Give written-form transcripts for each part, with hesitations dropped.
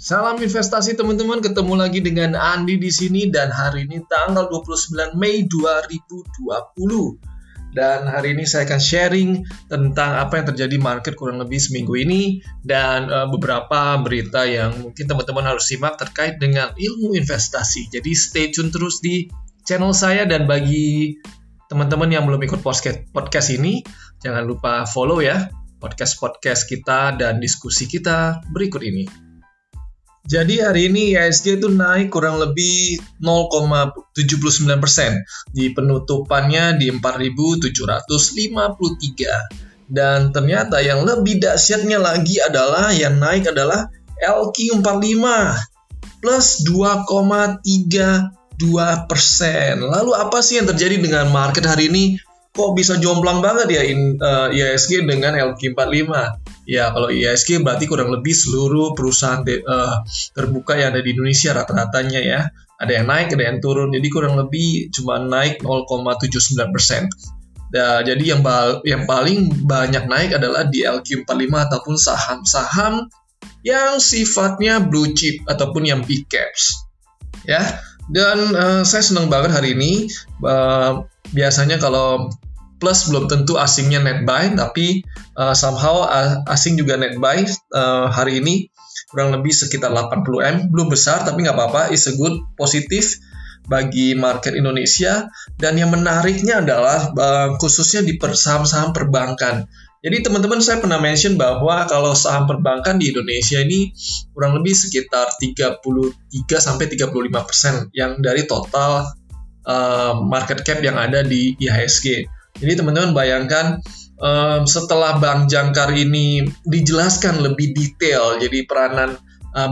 Salam investasi teman-teman, ketemu lagi dengan Andi di sini dan hari ini tanggal 29 Mei 2020. Dan hari ini saya akan sharing tentang apa yang terjadi market kurang lebih seminggu ini dan beberapa berita yang mungkin teman-teman harus simak terkait dengan ilmu investasi. Jadi stay tune terus di channel saya, dan bagi teman-teman yang belum ikut podcast ini, jangan lupa follow ya podcast-podcast kita dan diskusi kita berikut ini. Jadi hari ini IHSG itu naik kurang lebih 0,79% di penutupannya di 4.753. Dan ternyata yang lebih dahsyatnya lagi adalah yang naik adalah LQ45 plus 2,32%. Lalu apa sih yang terjadi dengan market hari ini? Kok bisa jomplang banget ya IHSG dengan LQ45? Ya, kalau ISEQ berarti kurang lebih seluruh perusahaan terbuka yang ada di Indonesia rata-ratanya ya. Ada yang naik, ada yang turun. Jadi kurang lebih cuma naik 0,79%. Nah, jadi yang paling banyak naik adalah di LQ45 ataupun saham-saham yang sifatnya blue chip ataupun yang big caps. Ya. Dan saya senang banget hari ini. Biasanya kalau plus belum tentu asingnya net buy, tapi somehow asing juga net buy hari ini kurang lebih sekitar 80M, belum besar tapi nggak apa-apa, it's a good positif bagi market Indonesia. Dan yang menariknya adalah khususnya di saham-saham perbankan. Jadi teman-teman, saya pernah mention bahwa kalau saham perbankan di Indonesia ini kurang lebih sekitar 33-35% yang dari total market cap yang ada di IHSG. Jadi teman-teman bayangkan setelah Bank Jangkar ini dijelaskan lebih detail, jadi peranan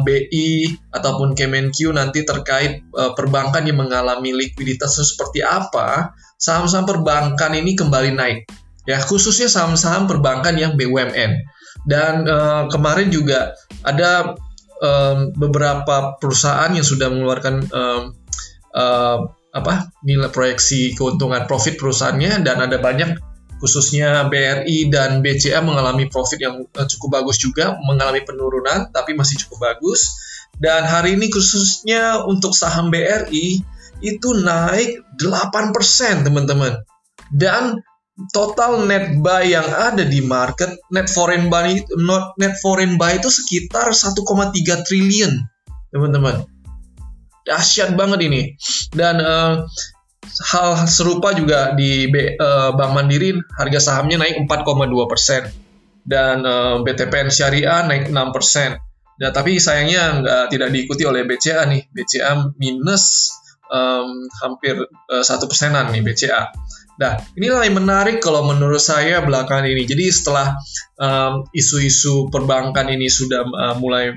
BI ataupun Kemenkeu nanti terkait perbankan yang mengalami likuiditas seperti apa, saham-saham perbankan ini kembali naik. Ya, khususnya saham-saham perbankan yang BUMN. Dan kemarin juga ada beberapa perusahaan yang sudah mengeluarkan nilai proyeksi keuntungan profit perusahaannya, dan ada banyak khususnya BRI dan BCA mengalami profit yang cukup bagus juga, mengalami penurunan tapi masih cukup bagus. Dan hari ini khususnya untuk saham BRI itu naik 8% teman-teman, dan total net buy yang ada di market, net foreign buy itu sekitar 1,3 triliun teman-teman. Dahsyat banget ini. Dan hal serupa juga di Bank Mandiri, harga sahamnya naik 4,2%, dan BTPN Syariah naik 6%. Nah, tapi sayangnya tidak diikuti oleh BCA nih. BCA minus hampir 1%-an nih BCA. Nah, inilah yang menarik kalau menurut saya belakangan ini. Jadi setelah isu-isu perbankan ini sudah mulai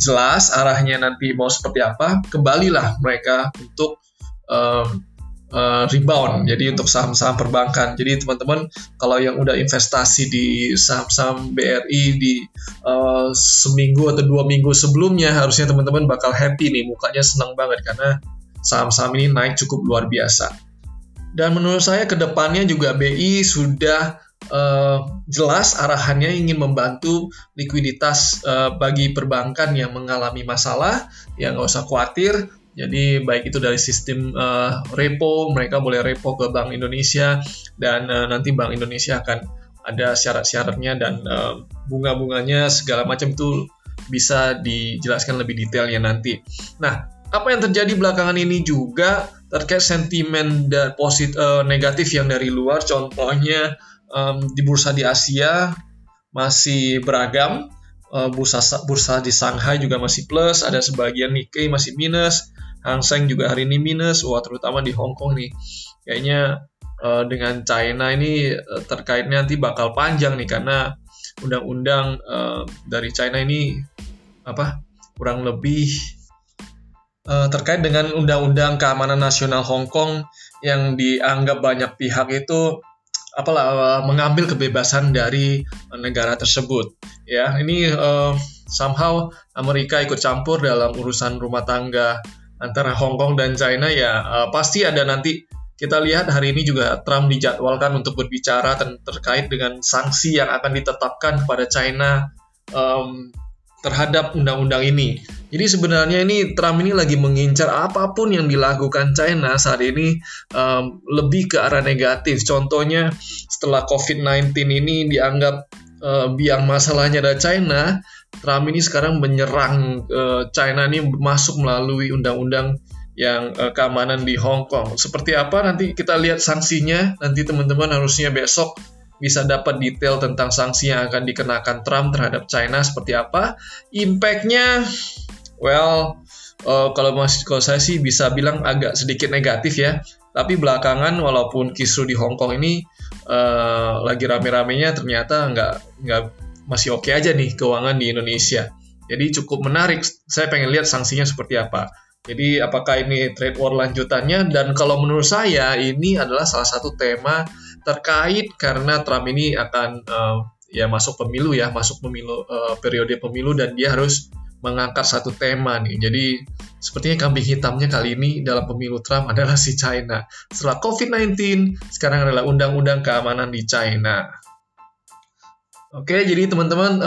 jelas arahnya nanti mau seperti apa, kembalilah mereka untuk rebound. Jadi untuk saham-saham perbankan. Jadi teman-teman kalau yang udah investasi di saham-saham BRI di seminggu atau 2 minggu sebelumnya, harusnya teman-teman bakal happy nih, mukanya senang banget karena saham-saham ini naik cukup luar biasa. Dan menurut saya kedepannya juga BI sudah jelas arahannya ingin membantu likuiditas bagi perbankan yang mengalami masalah, ya nggak usah khawatir. Jadi baik itu dari sistem repo, mereka boleh repo ke Bank Indonesia, dan nanti Bank Indonesia akan ada syarat-syaratnya dan bunga-bunganya segala macam itu bisa dijelaskan lebih detailnya nanti. Nah, apa yang terjadi belakangan ini juga terkait sentimen negatif yang dari luar, contohnya di bursa di Asia masih beragam, bursa di Shanghai juga masih plus, ada sebagian Nikkei masih minus, Hang Seng juga hari ini minus. Wah, terutama di Hong Kong nih, kayaknya dengan China ini terkaitnya nanti bakal panjang nih, karena undang-undang dari China ini kurang lebih terkait dengan undang-undang keamanan nasional Hong Kong yang dianggap banyak pihak itu mengambil kebebasan dari negara tersebut. Ya, ini somehow Amerika ikut campur dalam urusan rumah tangga antara Hong Kong dan China ya. Pasti ada nanti, kita lihat hari ini juga Trump dijadwalkan untuk berbicara terkait dengan sanksi yang akan ditetapkan kepada China terhadap undang-undang ini. Jadi sebenarnya ini Trump ini lagi mengincar apapun yang dilakukan China saat ini lebih ke arah negatif. Contohnya setelah COVID-19 ini dianggap biang masalahnya ada China, Trump ini sekarang menyerang China ini masuk melalui undang-undang yang keamanan di Hong Kong. Seperti apa nanti kita lihat sanksinya, nanti teman-teman harusnya besok bisa dapat detail tentang sanksi yang akan dikenakan Trump terhadap China seperti apa. Impact-nya, kalau saya sih bisa bilang agak sedikit negatif ya. Tapi belakangan walaupun kisru di Hong Kong ini lagi rame-ramenya, ternyata nggak masih oke aja nih keuangan di Indonesia. Jadi cukup menarik. Saya pengen lihat sanksinya seperti apa. Jadi apakah ini trade war lanjutannya? Dan kalau menurut saya ini adalah salah satu tema terkait karena Trump ini akan masuk pemilu, periode pemilu, dan dia harus mengangkat satu tema nih. Jadi sepertinya kambing hitamnya kali ini dalam pemilu Trump adalah si China. Setelah COVID-19, sekarang adalah undang-undang keamanan di China. Oke, jadi teman-teman,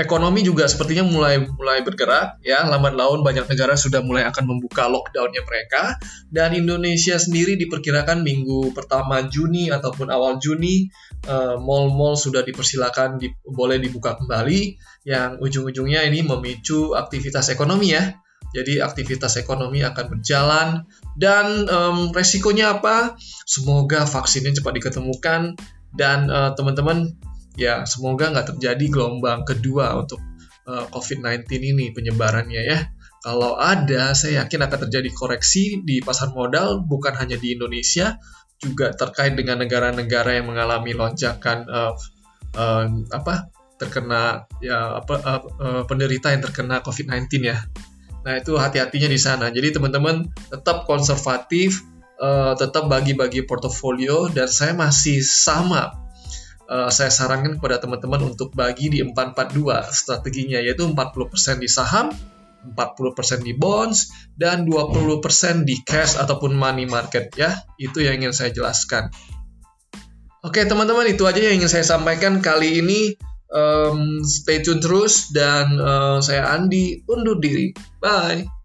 ekonomi juga sepertinya mulai bergerak ya, lambat laun banyak negara sudah mulai akan membuka lockdownnya mereka, dan Indonesia sendiri diperkirakan minggu pertama Juni ataupun awal Juni mal-mal sudah dipersilakan boleh dibuka kembali, yang ujung-ujungnya ini memicu aktivitas ekonomi ya. Jadi aktivitas ekonomi akan berjalan, dan resikonya apa? Semoga vaksinnya cepat diketemukan, dan teman-teman ya, semoga nggak terjadi gelombang kedua untuk COVID-19 ini penyebarannya ya. Kalau ada, saya yakin akan terjadi koreksi di pasar modal, bukan hanya di Indonesia, juga terkait dengan negara-negara yang mengalami lonjakan penderita yang terkena COVID-19 ya. Nah, itu hati-hatinya di sana. Jadi teman-teman tetap konservatif, tetap bagi-bagi portofolio, dan saya masih sama. Saya sarankan kepada teman-teman untuk bagi di 4-4-2 strateginya, yaitu 40% di saham, 40% di bonds, dan 20% di cash ataupun money market ya. Itu yang ingin saya jelaskan. Oke teman-teman, itu aja yang ingin saya sampaikan kali ini. Stay tune terus, dan saya Andi undur diri. Bye.